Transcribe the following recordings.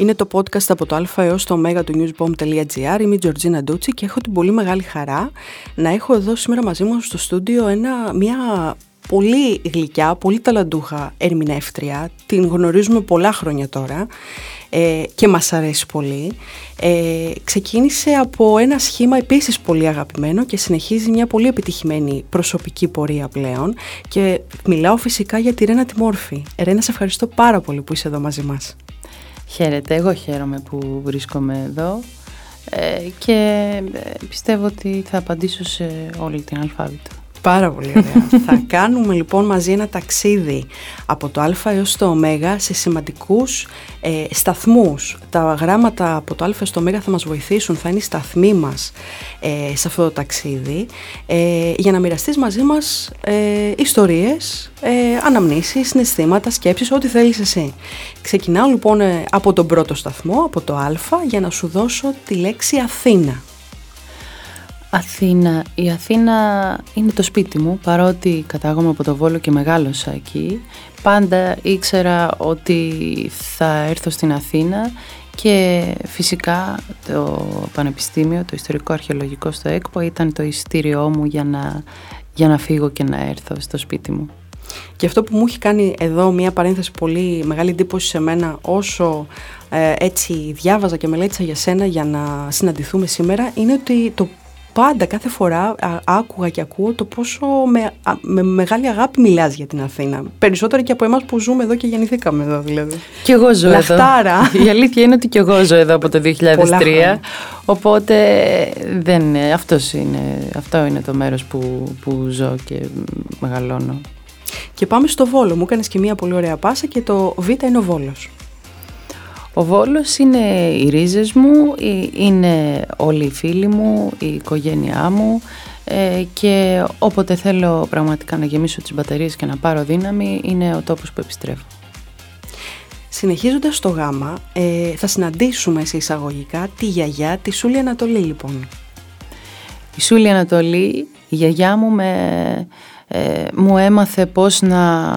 Είναι το podcast από το α έως το ω του newsbomb.gr. Είμαι η Τζορτζίνα Ντούτσι και έχω την πολύ μεγάλη χαρά να έχω εδώ σήμερα μαζί μου στο στούντιο μια πολύ γλυκιά, πολύ ταλαντούχα ερμηνεύτρια. Την γνωρίζουμε πολλά χρόνια τώρα και μας αρέσει πολύ. Ξεκίνησε από ένα σχήμα επίσης πολύ αγαπημένο και συνεχίζει μια πολύ επιτυχημένη προσωπική πορεία πλέον. Και μιλάω φυσικά για τη Ρένα τη Μόρφη. Ρένα, σε ευχαριστώ πάρα πολύ που είσαι εδώ μαζί μας. Χαίρετε, εγώ χαίρομαι που βρίσκομαι εδώ και πιστεύω ότι θα απαντήσω σε όλη την αλφάβητο. Πάρα πολύ ωραία. Θα κάνουμε λοιπόν μαζί ένα ταξίδι από το α έως το ω σε σημαντικούς σταθμούς. Τα γράμματα από το α έως το ω θα μας βοηθήσουν, θα είναι οι σταθμοί μας σε αυτό το ταξίδι, για να μοιραστείς μαζί μας ιστορίες, αναμνήσεις, συναισθήματα, σκέψεις, ό,τι θέλεις εσύ. Ξεκινάω λοιπόν από τον πρώτο σταθμό, από το α, για να σου δώσω τη λέξη Αθήνα. Αθήνα. Η Αθήνα είναι το σπίτι μου, παρότι κατάγομαι από το Βόλο και μεγάλωσα εκεί. Πάντα ήξερα ότι θα έρθω στην Αθήνα και φυσικά το Πανεπιστήμιο, το Ιστορικό Αρχαιολογικό στο ΕΚΠΑ ήταν το εισιτήριό μου για να φύγω και να έρθω στο σπίτι μου. Και αυτό που μου έχει κάνει εδώ μια παρένθεση πολύ μεγάλη εντύπωση σε μένα όσο έτσι διάβαζα και μελέτησα για σένα για να συναντηθούμε σήμερα είναι ότι το πάντα κάθε φορά άκουγα και ακούω το πόσο με μεγάλη αγάπη μιλάς για την Αθήνα. Περισσότερο και από εμάς που ζούμε εδώ και γεννηθήκαμε εδώ δηλαδή. Και εγώ ζω Λαχτάρα. Εδώ. Η αλήθεια είναι ότι και εγώ ζω εδώ από το 2003. Οπότε αυτό είναι το μέρος που ζω και μεγαλώνω. Και πάμε στο Βόλο. Μου έκανες και μία πολύ ωραία πάσα και το Β είναι ο Βόλος. Ο Βόλος είναι οι ρίζες μου, είναι όλοι οι φίλοι μου, η οικογένειά μου και όποτε θέλω πραγματικά να γεμίσω τις μπαταρίες και να πάρω δύναμη είναι ο τόπος που επιστρέφω. Συνεχίζοντας το γάμα θα συναντήσουμε σε εισαγωγικά τη γιαγιά τη Σούλη Ανατολή λοιπόν. Η Σούλη Ανατολή, η γιαγιά μου μου έμαθε πώς να...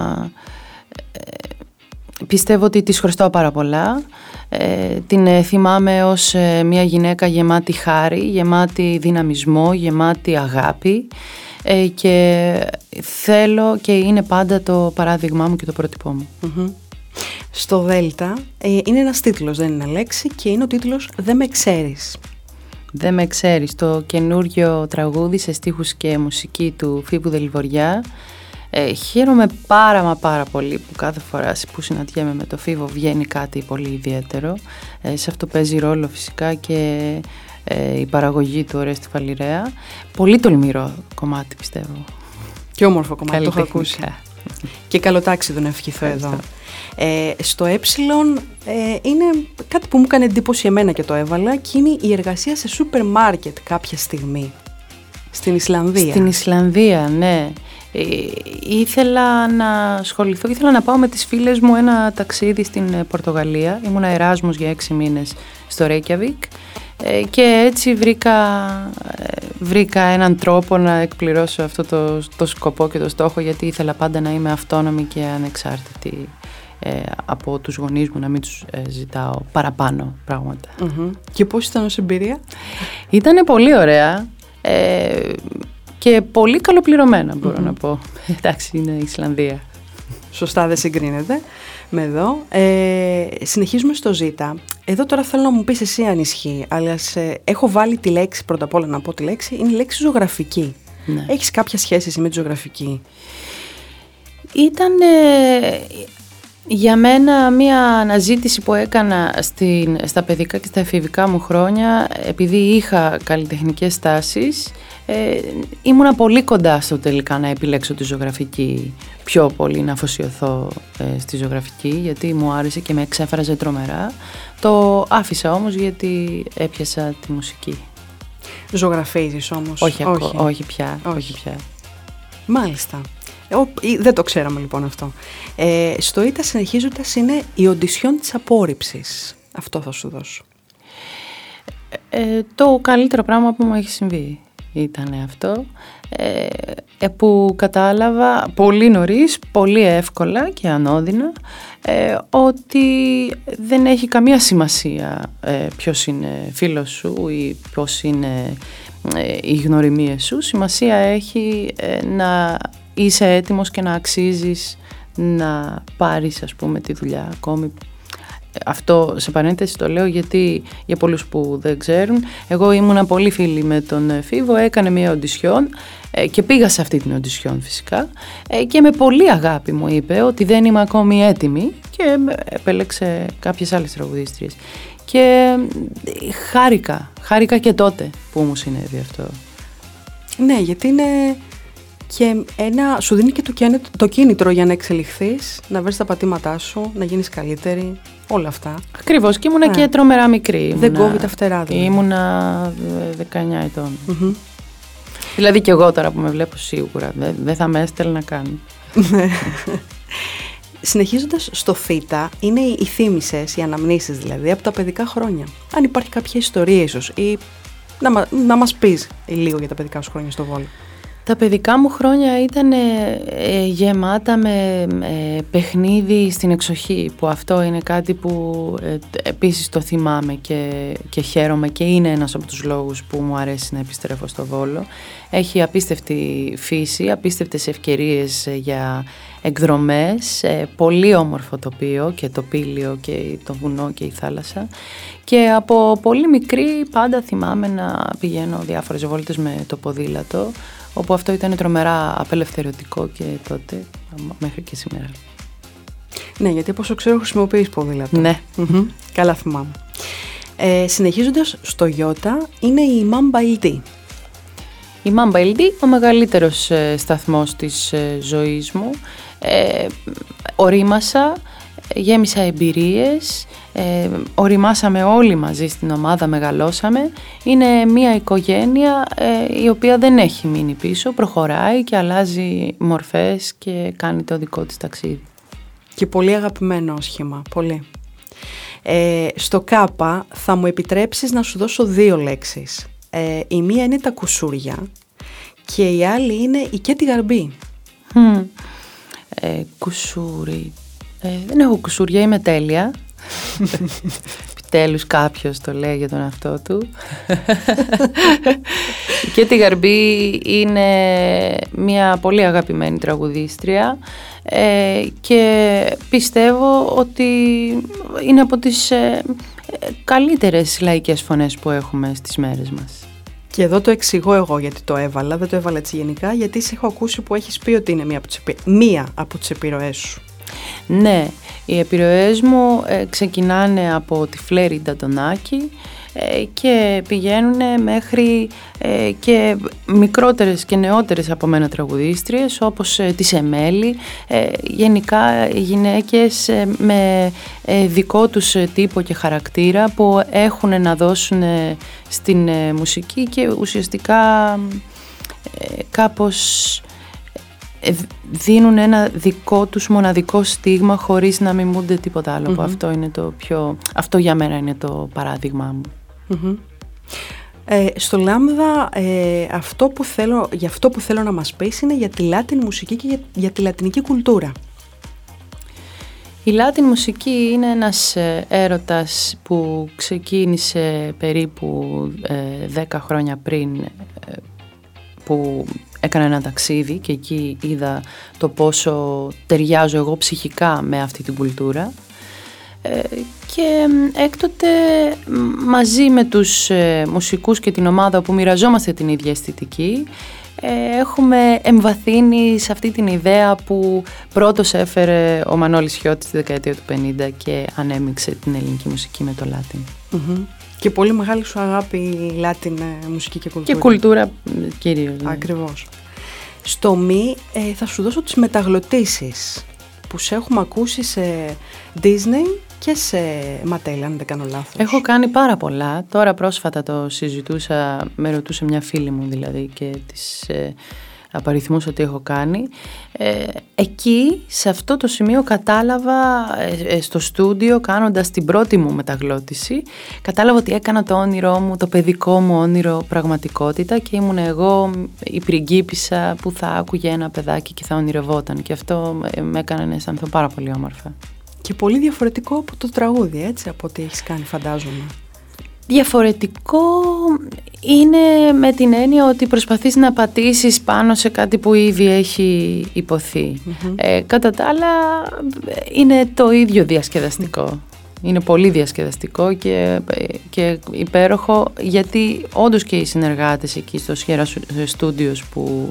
Πιστεύω ότι της χρωστάω πάρα πολλά. Την θυμάμαι ως μια γυναίκα γεμάτη χάρη, γεμάτη δυναμισμό, γεμάτη αγάπη και θέλω και είναι πάντα το παράδειγμά μου και το πρότυπό μου. Mm-hmm. Στο Δέλτα είναι ένας τίτλος, δεν είναι λέξη και είναι ο τίτλος «Δεν με ξέρεις». «Δεν με ξέρεις», το καινούργιο τραγούδι σε στίχους και μουσική του Φοίβου Δεληβοριά. Χαίρομαι πάρα πολύ που κάθε φορά που συναντιέμαι με το Φοίβο βγαίνει κάτι πολύ ιδιαίτερο. Σε αυτό παίζει ρόλο φυσικά και η παραγωγή του «Ωραία στη Φαλιρέα». Πολύ τολμηρό κομμάτι πιστεύω. Και όμορφο κομμάτι, το έχω ακούσει. Και καλό ταξίδι να ευχηθώ εδώ. Στο Έψιλον είναι κάτι που μου έκανε εντύπωση εμένα και το έβαλα και είναι η εργασία σε σούπερ μάρκετ κάποια στιγμή. Στην Ισλανδία. Στην Ισλανδία, ναι. Ήθελα να ασχοληθώ, ήθελα να πάω με τις φίλες μου ένα ταξίδι στην Πορτογαλία. Ήμουνα εράσμος για 6 μήνες στο Reykjavik και έτσι βρήκα έναν τρόπο να εκπληρώσω αυτό το σκοπό και το στόχο γιατί ήθελα πάντα να είμαι αυτόνομη και ανεξάρτητη από τους γονείς μου, να μην τους ζητάω παραπάνω πράγματα. Mm-hmm. Και πώς ήταν ως εμπειρία? Ήτανε πολύ ωραία. Και πολύ καλοπληρωμένα μπορώ να πω. Εντάξει, είναι η Ισλανδία. Σωστά, δεν συγκρίνεται με εδώ. Συνεχίζουμε στο Ζήτα. Εδώ τώρα θέλω να μου πεις εσύ αν ισχύει, αλλά έχω βάλει τη λέξη, πρώτα απ' όλα να πω τη λέξη, είναι η λέξη ζωγραφική. Ναι. Έχεις κάποια σχέση με τη ζωγραφική? Ήταν για μένα μια αναζήτηση που έκανα στα παιδικά και στα εφηβικά μου χρόνια, επειδή είχα καλλιτεχνικές τάσεις. Ήμουνα πολύ κοντά στο τελικά να επιλέξω τη ζωγραφική, πιο πολύ να αφοσιωθώ στη ζωγραφική γιατί μου άρεσε και με εξέφραζε τρομερά. Το άφησα όμως γιατί έπιασα τη μουσική. Ζωγραφίζεις όμως? Όχι πια. Μάλιστα. Δεν το ξέραμε λοιπόν αυτό. Στο Ήτα συνεχίζοντας είναι η οντισιόν της απόρριψης. Αυτό θα σου δώσω. Το καλύτερο πράγμα που μου έχει συμβεί. ήταν αυτό, που κατάλαβα πολύ νωρίς, πολύ εύκολα και ανώδυνα, ότι δεν έχει καμία σημασία ποιος είναι φίλος σου ή ποιος είναι οι γνωριμίες σου. Σημασία έχει να είσαι έτοιμος και να αξίζεις να πάρεις, ας πούμε, τη δουλειά ακόμη. Αυτό σε παρένθεση το λέω γιατί για πολλούς που δεν ξέρουν, εγώ ήμουνα πολύ φίλη με τον Φοίβο, έκανε μια οντισιόν και πήγα σε αυτή την οντισιόν φυσικά και με πολύ αγάπη μου είπε ότι δεν είμαι ακόμη έτοιμη και επέλεξε κάποιες άλλες τραγουδίστριες και χάρηκα και τότε που μου συνέβη αυτό. Ναι, γιατί είναι και σου δίνει και το κίνητρο για να εξελιχθείς, να βρεις τα πατήματά σου, να γίνεις καλύτερη, όλα αυτά. Ακριβώς, και ήμουνα και τρομερά μικρή. Δεν κόβει τα φτερά δηλαδή. Ήμουνα 19 ετών. Mm-hmm. Δηλαδή και εγώ τώρα που με βλέπω σίγουρα, δεν θα με έστελνα καν. Συνεχίζοντας στο θήτα, είναι οι θύμισες, οι αναμνήσεις δηλαδή, από τα παιδικά χρόνια. Αν υπάρχει κάποια ιστορία ίσως ή να μας πεις λίγο για τα παιδικά σου χρόνια στο Βόλο. Τα παιδικά μου χρόνια ήταν γεμάτα με παιχνίδι στην εξοχή, που αυτό είναι κάτι που επίσης το θυμάμαι και χαίρομαι και είναι ένας από τους λόγους που μου αρέσει να επιστρέφω στο Βόλο. Έχει απίστευτη φύση, απίστευτες ευκαιρίες για εκδρομές, πολύ όμορφο τοπίο και το πήλιο και το βουνό και η θάλασσα. Και από πολύ μικρή πάντα θυμάμαι να πηγαίνω διάφορες βόλτες με το ποδήλατο, όπου αυτό ήταν τρομερά απελευθερωτικό και τότε, μέχρι και σήμερα. Ναι, γιατί από όσο ξέρω χρησιμοποιείς ποδήλατο. Ναι. Mm-hmm. Καλά θυμάμαι. Συνεχίζοντας στο Ιώτα, είναι η Imam Baildi. Η Imam Baildi, ο μεγαλύτερος σταθμός της ζωής μου. Ορίμασα, γέμισα εμπειρίες, οριμάσαμε όλοι μαζί στην ομάδα, μεγαλώσαμε. Είναι μια οικογένεια η οποία δεν έχει μείνει πίσω, προχωράει και αλλάζει μορφές και κάνει το δικό της ταξίδι. Και πολύ αγαπημένο σχήμα, πολύ. Στο ΚΑΠΑ θα μου επιτρέψεις να σου δώσω δύο λέξεις. Η μία είναι τα κουσούρια και η άλλη είναι η Καίτη Γαρμπή. Κουσούρι. Δεν έχω κουσούρια, είμαι τέλεια. Επιτέλους κάποιος το λέει για τον εαυτό του. Η Καίτη Γαρμπή είναι μια πολύ αγαπημένη τραγουδίστρια και πιστεύω ότι είναι από τις καλύτερες λαϊκές φωνές που έχουμε στις μέρες μας. Και εδώ το εξηγώ εγώ γιατί το έβαλα, δεν το έβαλα έτσι γενικά, γιατί σε έχω ακούσει που έχεις πει ότι είναι μία από τις επιρροές σου. Ναι, οι επιρροές μου ξεκινάνε από τη Φλέρι Νταντονάκη και πηγαίνουν μέχρι και μικρότερες και νεότερες από μένα τραγουδίστριες όπως τη Σεμέλη, γενικά γυναίκες με δικό τους τύπο και χαρακτήρα που έχουν να δώσουν στην μουσική και ουσιαστικά κάπως δίνουν ένα δικό τους μοναδικό στίγμα χωρίς να μιμούνται τίποτα άλλο. Mm-hmm. Αυτό είναι αυτό για μένα είναι το παράδειγμα μου. Mm-hmm. Στο Λάμδα για αυτό που θέλω να μας πεις είναι για τη Λάτιν μουσική και για τη λατινική κουλτούρα. Η Λάτιν μουσική είναι ένας έρωτας που ξεκίνησε περίπου 10 χρόνια πριν που έκανα ένα ταξίδι και εκεί είδα το πόσο ταιριάζω εγώ ψυχικά με αυτή την κουλτούρα και έκτοτε μαζί με τους μουσικούς και την ομάδα που μοιραζόμαστε την ίδια αισθητική έχουμε εμβαθύνει σε αυτή την ιδέα που πρώτος έφερε ο Μανώλης Χιώτης τη δεκαετία του 50 και ανέμειξε την ελληνική μουσική με το Λάτιν. Mm-hmm. Και πολύ μεγάλη σου αγάπη η Λάτιν μουσική και κουλτούρα. Και κουλτούρα κυρίως. Ναι. Ακριβώς. Στο μη θα σου δώσω τις μεταγλωτήσεις που σε έχουμε ακούσει σε Disney και σε Mattel, αν δεν κάνω λάθος. Έχω κάνει πάρα πολλά. Τώρα πρόσφατα το συζητούσα, με ρωτούσε μια φίλη μου δηλαδή και της απαριθμούσα ότι έχω κάνει. Εκεί, σε αυτό το σημείο κατάλαβα, στο στούντιο κάνοντας την πρώτη μου μεταγλώτηση, κατάλαβα ότι έκανα το όνειρό μου, το παιδικό μου όνειρο πραγματικότητα και ήμουν εγώ η πριγκίπισσα που θα άκουγε ένα παιδάκι και θα ονειρευόταν, και αυτό με έκανε να αισθανθώ πάρα πολύ όμορφα. Και πολύ διαφορετικό από το τραγούδι, έτσι, από ό,τι έχεις κάνει, φαντάζομαι. Διαφορετικό είναι με την έννοια ότι προσπαθείς να πατήσεις πάνω σε κάτι που ήδη έχει υποθεί. Mm-hmm. Κατά τα άλλα είναι το ίδιο διασκεδαστικό. Mm-hmm. Είναι πολύ διασκεδαστικό και υπέροχο, γιατί όντως και οι συνεργάτες εκεί στο Sierra Studios που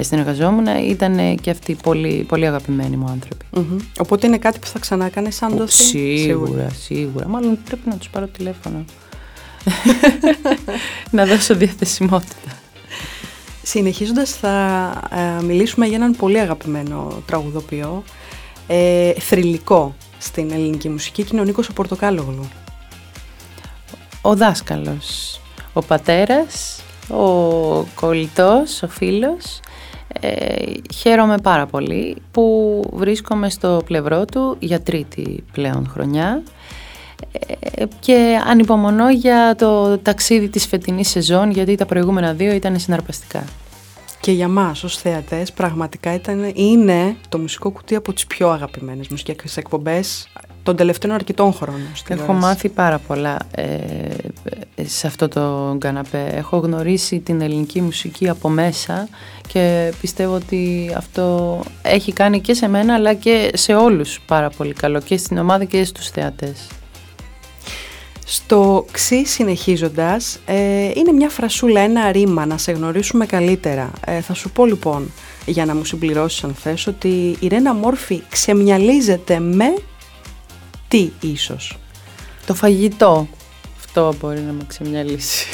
συνεργαζόμουν ήταν και αυτοί πολύ, πολύ αγαπημένοι μου άνθρωποι. Mm-hmm. Οπότε είναι κάτι που θα ξανάκανες σαν δοθεί. Σίγουρα. Μάλλον πρέπει να τους πάρω τηλέφωνο. Να δώσω διαθεσιμότητα. Συνεχίζοντας, θα μιλήσουμε για έναν πολύ αγαπημένο τραγουδοποιό, θρυλικό στην ελληνική μουσική, και είναι ο Νίκος ο Πορτοκάλογλου. Ο δάσκαλος, ο πατέρας, ο κολλητός, ο φίλος. Χαίρομαι πάρα πολύ που βρίσκομαι στο πλευρό του για τρίτη πλέον χρονιά, και ανυπομονώ για το ταξίδι της φετινής σεζόν, γιατί τα προηγούμενα δύο ήταν συναρπαστικά. Και για μας ως θεατές πραγματικά είναι το Μουσικό Κουτί από τις πιο αγαπημένες μουσικές εκπομπές των τελευταίων αρκετών χρόνων. Έχω μάθει πάρα πολλά σε αυτό το καναπέ. Έχω γνωρίσει την ελληνική μουσική από μέσα και πιστεύω ότι αυτό έχει κάνει και σε μένα αλλά και σε όλους πάρα πολύ καλό, και στην ομάδα και στους θεατές. Στο ξύ, συνεχίζοντας, είναι μια φρασούλα, ένα ρήμα, να σε γνωρίσουμε καλύτερα. Θα σου πω λοιπόν, για να μου συμπληρώσεις αν θες, ότι η Ρένα Μόρφη ξεμυαλίζεται με τι ίσως? Το φαγητό. Αυτό μπορεί να με ξεμυαλίσει.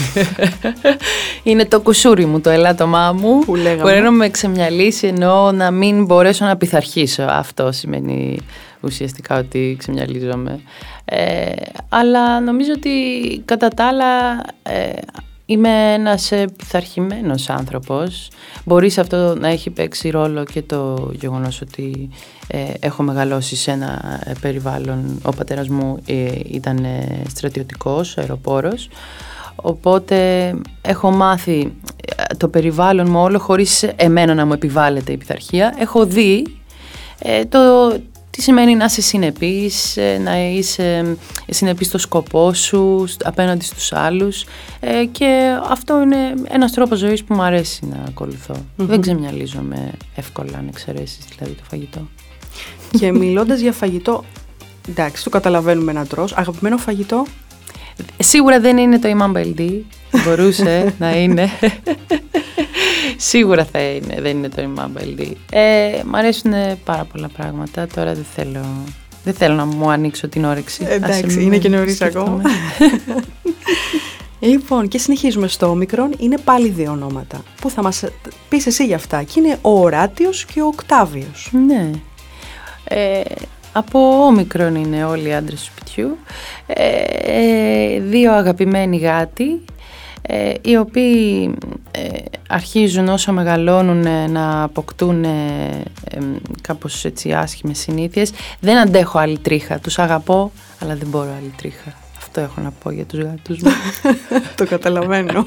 Είναι το κουσούρι μου, το ελάττωμά μου. Που λέγαμε. Μπορεί να με ξεμυαλίσει, εννοώ να μην μπορέσω να πειθαρχήσω. Αυτό σημαίνει ουσιαστικά ότι ξεμυαλίζομαι. Αλλά νομίζω ότι κατά τα άλλα είμαι ένας πειθαρχημένος άνθρωπος. Μπορεί σε αυτό να έχει παίξει ρόλο και το γεγονός ότι έχω μεγαλώσει σε ένα περιβάλλον. Ο πατέρας μου ήταν στρατιωτικός, αεροπόρος, οπότε έχω μάθει το περιβάλλον μου όλο χωρίς εμένα να μου επιβάλλεται η πειθαρχία. Έχω δει τι σημαίνει να είσαι συνεπής, να είσαι συνεπής στο σκοπό σου, απέναντι στους άλλους, και αυτό είναι ένας τρόπος ζωής που μου αρέσει να ακολουθώ. Mm-hmm. Δεν ξεμυαλίζομαι εύκολα, αν εξαιρέσεις δηλαδή το φαγητό. Και μιλώντας για φαγητό, εντάξει, το καταλαβαίνουμε να τρως. Αγαπημένο φαγητό? Σίγουρα δεν είναι το Imam Baildi, μπορούσε να είναι. Σίγουρα θα είναι, δεν είναι το Imam Baildi. Μ' αρέσουν πάρα πολλά πράγματα, τώρα δεν θέλω να μου ανοίξω την όρεξη. Εντάξει, είναι και νωρίς ακόμα. Λοιπόν, και συνεχίζουμε στο όμικρον, είναι πάλι δύο ονόματα. Πού θα μας πεις εσύ για αυτά? Και είναι ο Οράτιος και ο Οκτάβιος. Ναι. Από όμικρον είναι όλοι οι άντρες του σπιτιού, δύο αγαπημένοι γάτοι, οι οποίοι αρχίζουν όσο μεγαλώνουν να αποκτούν κάπως έτσι άσχημες συνήθειες. Δεν αντέχω άλλη τρίχα, τους αγαπώ αλλά δεν μπορώ άλλη τρίχα. Αυτό έχω να πω για τους γάτους μου. Το καταλαβαίνω.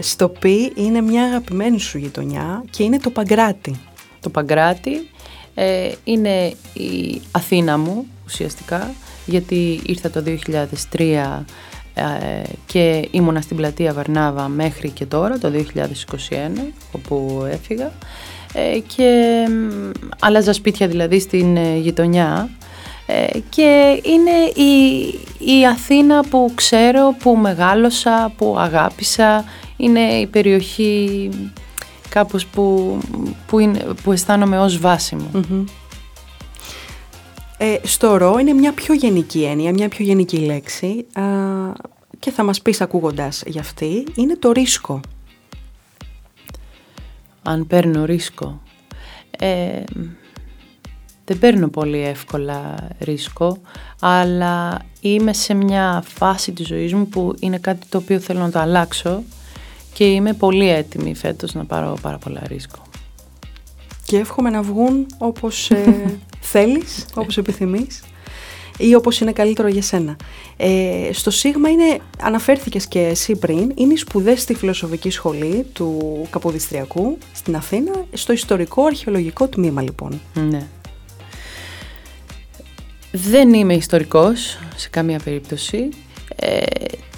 Στο πι είναι μια αγαπημένη σου γειτονιά και είναι το Παγκράτι. Το Παγκράτι είναι η Αθήνα μου ουσιαστικά, γιατί ήρθα το 2003 και ήμουνα στην πλατεία Βαρνάβα μέχρι και τώρα, το 2021, όπου έφυγα, και άλλαζα σπίτια δηλαδή στην γειτονιά, και είναι η Αθήνα που ξέρω, που μεγάλωσα, που αγάπησα. Είναι η περιοχή κάπως που αισθάνομαι ως βάσιμο. Mm-hmm. Στο ρο είναι μια πιο γενική έννοια, μια πιο γενική λέξη, και θα μας πεις ακούγοντας για αυτή, είναι το ρίσκο. Αν παίρνω ρίσκο, δεν παίρνω πολύ εύκολα ρίσκο, αλλά είμαι σε μια φάση της ζωής μου που είναι κάτι το οποίο θέλω να το αλλάξω και είμαι πολύ έτοιμη φέτος να πάρω πάρα πολλά ρίσκο. Και εύχομαι να βγουν όπως θέλεις, όπως επιθυμείς ή όπως είναι καλύτερο για σένα. Στο Σίγμα είναι, αναφέρθηκες και εσύ πριν, είναι οι σπουδές στη Φιλοσοφική Σχολή του Καποδιστριακού στην Αθήνα, στο ιστορικό αρχαιολογικό τμήμα λοιπόν. Ναι. Δεν είμαι ιστορικός σε καμία περίπτωση.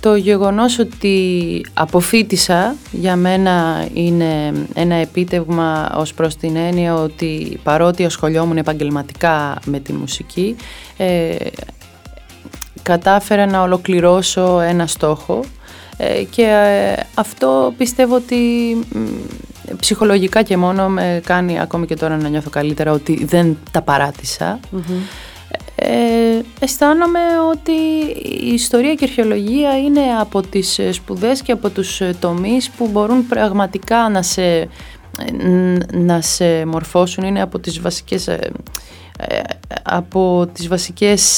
Το γεγονός ότι αποφοίτησα για μένα είναι ένα επίτευγμα ως προς την έννοια ότι παρότι ασχολιόμουν επαγγελματικά με τη μουσική, κατάφερα να ολοκληρώσω ένα στόχο και αυτό πιστεύω ότι ψυχολογικά και μόνο με κάνει ακόμη και τώρα να νιώθω καλύτερα ότι δεν τα παράτησα. Mm-hmm. Αισθάνομαι ότι η ιστορία και η αρχαιολογία είναι από τις σπουδές και από τους τομείς που μπορούν πραγματικά να σε μορφώσουν, είναι από τις βασικές,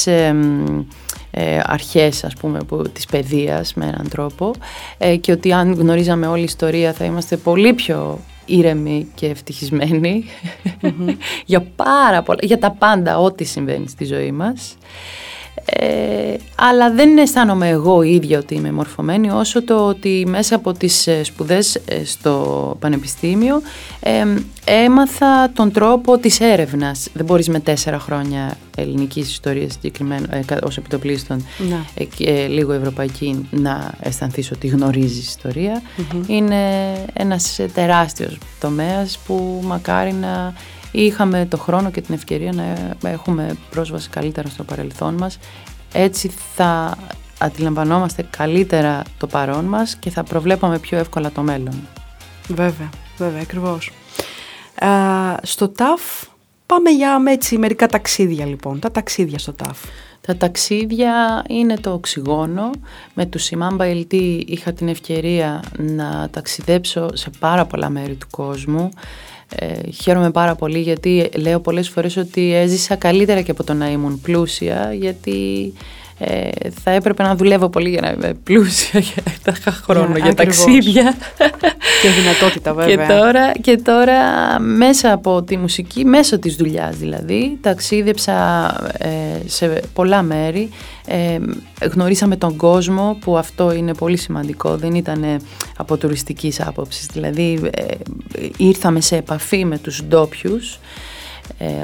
αρχές ας πούμε της παιδείας με έναν τρόπο και ότι αν γνωρίζαμε όλη η ιστορία θα είμαστε πολύ πιο ήρεμη και ευτυχισμένη mm-hmm. για πάρα πολλά, για τα πάντα ό,τι συμβαίνει στη ζωή μας, αλλά δεν αισθάνομαι εγώ ίδια ότι είμαι μορφωμένη όσο το ότι μέσα από τις σπουδές στο πανεπιστήμιο έμαθα τον τρόπο της έρευνας. Δεν μπορείς με 4 χρόνια ελληνικής ιστορίας συγκεκριμένα ως επιτοπλίστων και λίγο ευρωπαϊκή να αισθανθείς ότι γνωρίζεις ιστορία. Mm-hmm. Είναι ένας τεράστιος τομέας που μακάρι να είχαμε το χρόνο και την ευκαιρία να έχουμε πρόσβαση καλύτερα στο παρελθόν μας. Έτσι θα αντιλαμβανόμαστε καλύτερα το παρόν μας και θα προβλέπαμε πιο εύκολα το μέλλον. Βέβαια, βέβαια, ακριβώς. Στο ΤΑΦ πάμε για μερικά ταξίδια λοιπόν, τα ταξίδια στο ΤΑΦ. Τα ταξίδια είναι το οξυγόνο. Με τους Imam Baildi είχα την ευκαιρία να ταξιδέψω σε πάρα πολλά μέρη του κόσμου. Χαίρομαι πάρα πολύ γιατί λέω πολλές φορές ότι έζησα καλύτερα και από το να ήμουν πλούσια, γιατί θα έπρεπε να δουλεύω πολύ για να είμαι πλούσια για τα χρόνο, για ταξίδια και δυνατότητα βέβαια. Και τώρα μέσα από τη μουσική, μέσω της δουλειάς δηλαδή, ταξίδεψα σε πολλά μέρη, γνωρίσαμε τον κόσμο που αυτό είναι πολύ σημαντικό, δεν ήταν από τουριστικής άποψης, δηλαδή ήρθαμε σε επαφή με τους ντόπιους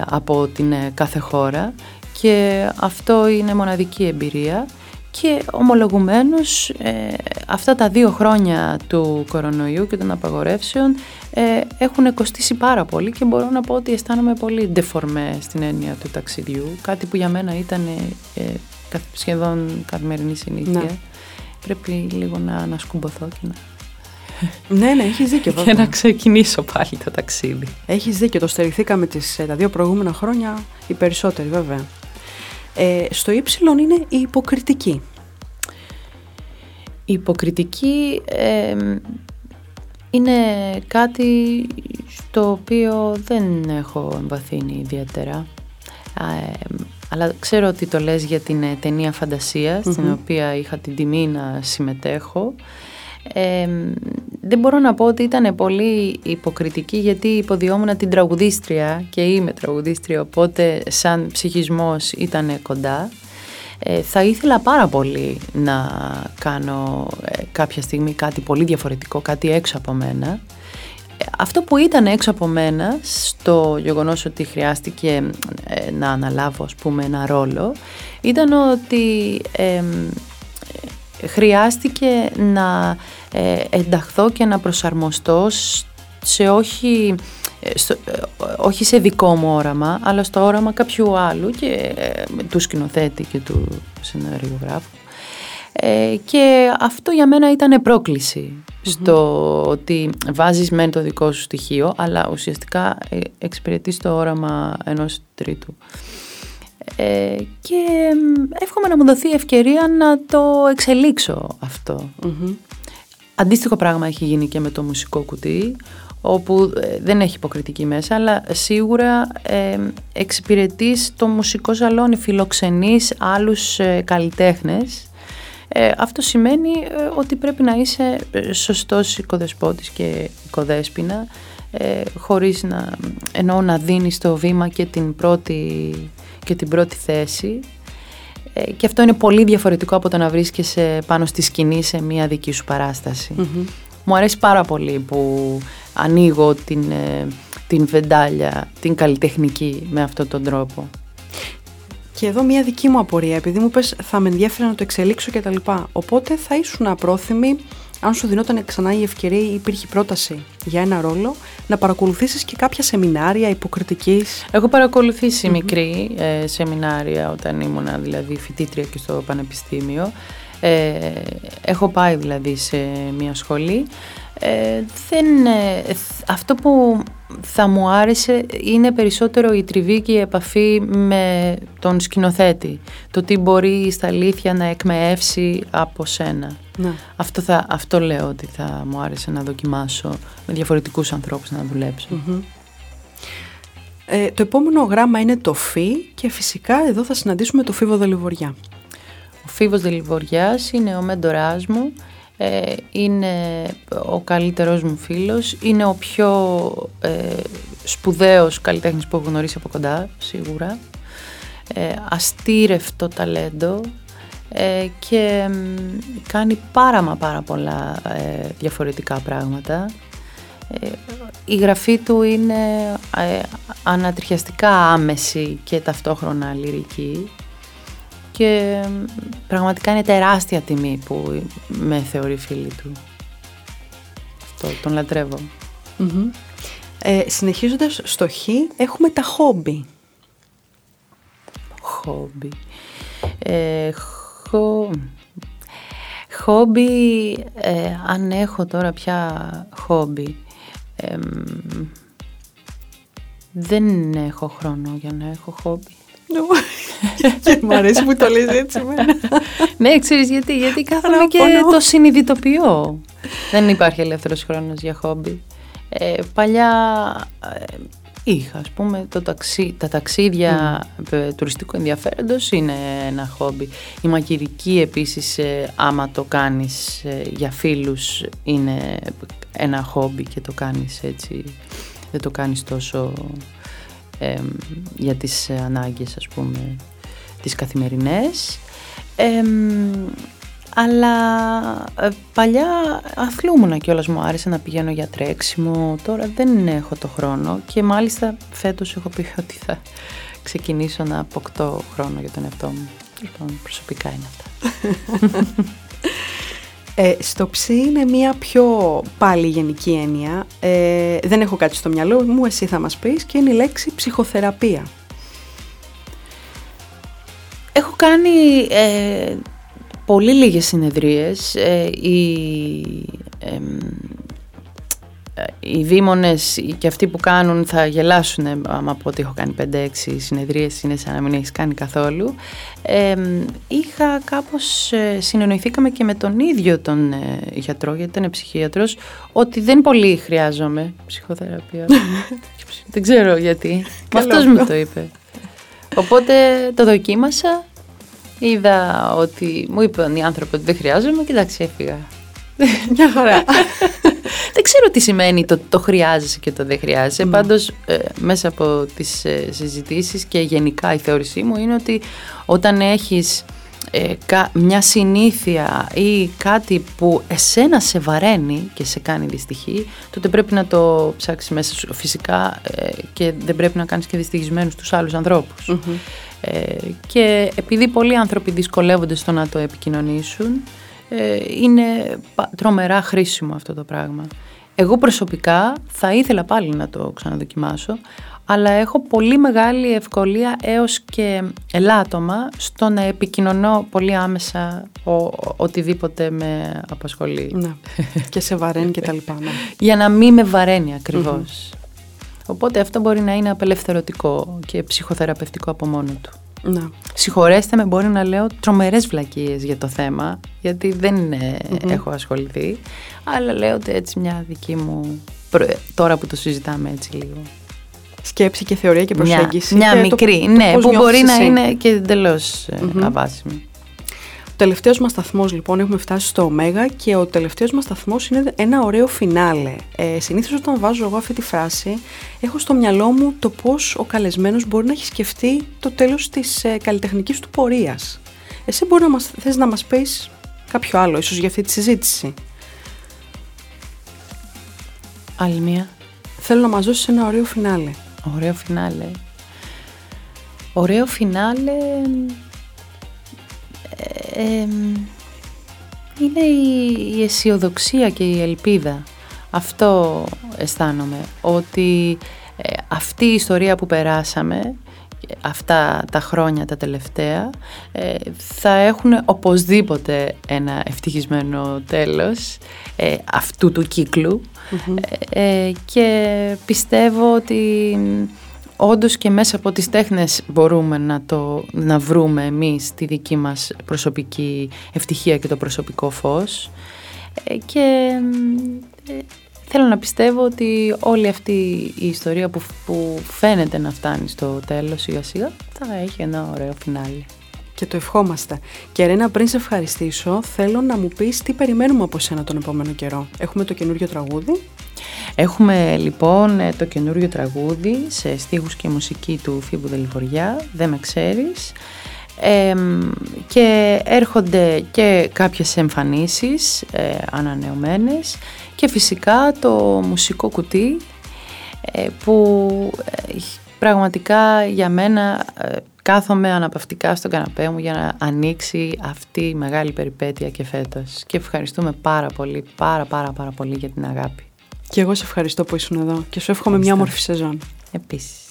από την κάθε χώρα. Και αυτό είναι μοναδική εμπειρία και ομολογουμένως αυτά τα 2 χρόνια του κορονοϊού και των απαγορεύσεων έχουν κοστίσει πάρα πολύ και μπορώ να πω ότι αισθάνομαι πολύ ντεφορμέ στην έννοια του ταξιδιού, κάτι που για μένα ήταν σχεδόν καθημερινή συνήθεια. Ναι. Πρέπει λίγο να σκουμποθώ και να... Ναι, έχεις δίκιο. Και να ξεκινήσω πάλι το ταξίδι. Έχεις δίκιο, το στερηθήκαμε τα 2 προηγούμενα χρόνια οι περισσότεροι βέβαια. Στο ύψιλον είναι η υποκριτική. Η υποκριτική είναι κάτι στο οποίο δεν έχω εμβαθύνει ιδιαίτερα. Αλλά ξέρω ότι το λες για την ταινία Φαντασίας, mm-hmm. στην οποία είχα την τιμή να συμμετέχω. Δεν μπορώ να πω ότι ήταν πολύ υποκριτική, γιατί υποδιόμουν την τραγουδίστρια και είμαι τραγουδίστρια, οπότε σαν ψυχισμός ήταν κοντά. Θα ήθελα πάρα πολύ να κάνω κάποια στιγμή κάτι πολύ διαφορετικό, κάτι έξω από μένα. Αυτό που ήταν έξω από μένα, στο γεγονός ότι χρειάστηκε να αναλάβω ας πούμε ένα ρόλο, ήταν ότι... χρειάστηκε να ενταχθώ και να προσαρμοστώ σε όχι σε δικό μου όραμα, αλλά στο όραμα κάποιου άλλου και του σκηνοθέτη και του σεναριογράφου. Και αυτό για μένα ήταν πρόκληση, mm-hmm. στο ότι βάζεις μεν το δικό σου στοιχείο, αλλά ουσιαστικά εξυπηρετείς το όραμα ενός τρίτου. Και εύχομαι να μου δοθεί ευκαιρία να το εξελίξω αυτό. Mm-hmm. Αντίστοιχο πράγμα έχει γίνει και με το Μουσικό Κουτί, όπου δεν έχει υποκριτική μέσα, αλλά σίγουρα εξυπηρετείς το μουσικό σαλόνι, φιλοξενείς άλλους καλλιτέχνες Αυτό σημαίνει ότι πρέπει να είσαι σωστός οικοδεσπότης και οικοδέσποινα, χωρίς να δίνεις το βήμα και την πρώτη θέση. Και αυτό είναι πολύ διαφορετικό από το να βρίσκεσαι πάνω στη σκηνή σε μια δική σου παράσταση. Mm-hmm. Μου αρέσει πάρα πολύ που ανοίγω την βεντάλια, την καλλιτεχνική με αυτόν τον τρόπο. Και εδώ μια δική μου απορία, επειδή μου πες θα με ενδιαφέρει να το εξελίξω κτλ. Οπότε θα ήσουν απρόθυμη, αν σου δινόταν ξανά η ευκαιρία ή υπήρχε πρόταση για ένα ρόλο, να παρακολουθήσεις και κάποια σεμινάρια υποκριτικής? Έχω παρακολουθήσει μικρή σεμινάρια όταν ήμουνα δηλαδή φοιτήτρια και στο πανεπιστήμιο. Έχω πάει δηλαδή σε μια σχολή. Αυτό που θα μου άρεσε είναι περισσότερο η τριβή και η επαφή με τον σκηνοθέτη. Το τι μπορεί στα αλήθεια να εκμεεύσει από σένα. Ναι. Αυτό λέω ότι θα μου άρεσε να δοκιμάσω με διαφορετικούς ανθρώπους να δουλέψω. Mm-hmm. Το επόμενο γράμμα είναι το Φι και φυσικά εδώ θα συναντήσουμε το Φοίβο Δεληβοριά. Ο Φοίβος Δεληβοριάς είναι ο μέντοράς μου. Είναι ο καλύτερός μου φίλος, είναι ο πιο σπουδαίος καλλιτέχνης που έχω γνωρίσει από κοντά, σίγουρα. Αστήρευτο ταλέντο και κάνει πάρα πολλά διαφορετικά πράγματα. Η γραφή του είναι ανατριχιαστικά άμεση και ταυτόχρονα λυρική. Και πραγματικά είναι τεράστια τιμή που με θεωρεί φίλη του. Αυτό, τον λατρεύω. Mm-hmm. Συνεχίζοντας στο Χ, έχουμε τα χόμπι. Χόμπι. Χόμπι, αν έχω τώρα πια χόμπι. Δεν έχω χρόνο για να έχω χόμπι. Μου αρέσει που το λες έτσι. Ναι, ξέρεις γιατί κάθομαι και το συνειδητοποιώ. Δεν υπάρχει ελεύθερος χρόνος για χόμπι. Παλιά είχα, ας πούμε, τα ταξίδια τουριστικού ενδιαφέροντος είναι ένα χόμπι. Η μακηρική επίσης, άμα το κάνεις για φίλους, είναι ένα χόμπι και το κάνεις έτσι. Δεν το κάνεις τόσο... για τις ανάγκες, ας πούμε, τις καθημερινές. Αλλά παλιά αθλούμουνα κιόλας, μου άρεσε να πηγαίνω για τρέξιμο. Τώρα δεν έχω το χρόνο και μάλιστα φέτος έχω πει ότι θα ξεκινήσω να αποκτώ χρόνο για τον εαυτό μου. Λοιπόν, προσωπικά είναι αυτά. Στο ψι είναι μια πιο πάλι γενική έννοια, δεν έχω κάτι στο μυαλό μου, εσύ θα μας πεις, και είναι η λέξη ψυχοθεραπεία. Έχω κάνει πολύ λίγες συνεδρίες, οι δήμονες και αυτοί που κάνουν θα γελάσουν άμα πω ότι έχω κάνει 5-6 συνεδρίες, είναι σαν να μην έχεις κάνει καθόλου. Είχα κάπως, συνεννοηθήκαμε και με τον ίδιο τον γιατρό, γιατί ήταν ψυχίατρος, ότι δεν πολύ χρειάζομαι ψυχοθεραπεία. Δεν ξέρω γιατί, αυτός μου το είπε. Οπότε το δοκίμασα, είδα ότι μου είπαν οι άνθρωποι ότι δεν χρειάζομαι και εντάξει, έφυγα. Μια χαρά. Δεν ξέρω τι σημαίνει το χρειάζεσαι και το δεν χρειάζεσαι. Mm. Πάντως μέσα από τις συζητήσεις και γενικά η θεώρησή μου είναι ότι όταν έχεις μια συνήθεια ή κάτι που εσένα σε βαραίνει και σε κάνει δυστυχή, τότε πρέπει να το ψάξεις μέσα σου φυσικά, και δεν πρέπει να κάνεις και δυστυχισμένους τους άλλους ανθρώπους. Mm-hmm. Και επειδή πολλοί άνθρωποι δυσκολεύονται στο να το επικοινωνήσουν, είναι τρομερά χρήσιμο αυτό το πράγμα. Εγώ προσωπικά θα ήθελα πάλι να το ξαναδοκιμάσω, αλλά έχω πολύ μεγάλη ευκολία έως και ελάττωμα στο να επικοινωνώ πολύ άμεσα οτιδήποτε με απασχολεί. Ναι. Και σε βαραίνει και τα λοιπά. Ναι. Για να μην με βαραίνει ακριβώς. Mm-hmm. Οπότε αυτό μπορεί να είναι απελευθερωτικό και ψυχοθεραπευτικό από μόνο του. Να. Συγχωρέστε με, μπορεί να λέω τρομερές βλακίες για το θέμα, γιατί δεν έχω ασχοληθεί, αλλά λέω έτσι μια δική μου, τώρα που το συζητάμε έτσι λίγο, σκέψη και θεωρία και προσέγγιση. Μια μικρή, ναι, που μπορεί να είναι και εντελώς αβάσιμη. τελευταίος μας σταθμός, λοιπόν, έχουμε φτάσει στο ωμέγα και ο τελευταίος μας σταθμός είναι ένα ωραίο φινάλε. Συνήθως όταν βάζω εγώ αυτή τη φράση, έχω στο μυαλό μου το πώς ο καλεσμένος μπορεί να έχει σκεφτεί το τέλος της καλλιτεχνικής του πορείας. Εσύ μπορεί να θες να μας πεις κάποιο άλλο, ίσως για αυτή τη συζήτηση. Άλλη μία. Θέλω να μας δώσεις ένα ωραίο φινάλε. Ωραίο φινάλε. Ωραίο φινάλε... είναι η αισιοδοξία και η ελπίδα. Αυτό αισθάνομαι, ότι αυτή η ιστορία που περάσαμε αυτά τα χρόνια τα τελευταία θα έχουν οπωσδήποτε ένα ευτυχισμένο τέλος αυτού του κύκλου. Και πιστεύω ότι όντως και μέσα από τις τέχνες μπορούμε να βρούμε εμείς τη δική μας προσωπική ευτυχία και το προσωπικό φως. Και θέλω να πιστεύω ότι όλη αυτή η ιστορία που φαίνεται να φτάνει στο τέλος σιγά σιγά θα έχει ένα ωραίο φινάλι. Και το ευχόμαστε. Και Ρένα, πριν σε ευχαριστήσω, θέλω να μου πεις τι περιμένουμε από σένα τον επόμενο καιρό. Έχουμε το καινούριο τραγούδι. Έχουμε λοιπόν το καινούριο τραγούδι σε στίχους και μουσική του Φοίβου Δεληβοριά, Δεν με ξέρεις. Και έρχονται και κάποιες εμφανίσεις ανανεωμένες και φυσικά το μουσικό κουτί που πραγματικά για μένα... Κάθομαι αναπαυτικά στον καναπέ μου για να ανοίξει αυτή η μεγάλη περιπέτεια και φέτος. Και ευχαριστούμε πάρα πολύ, πάρα πολύ για την αγάπη. Και εγώ σε ευχαριστώ που ήσουν εδώ και σου εύχομαι μια όμορφη σεζόν. Επίσης.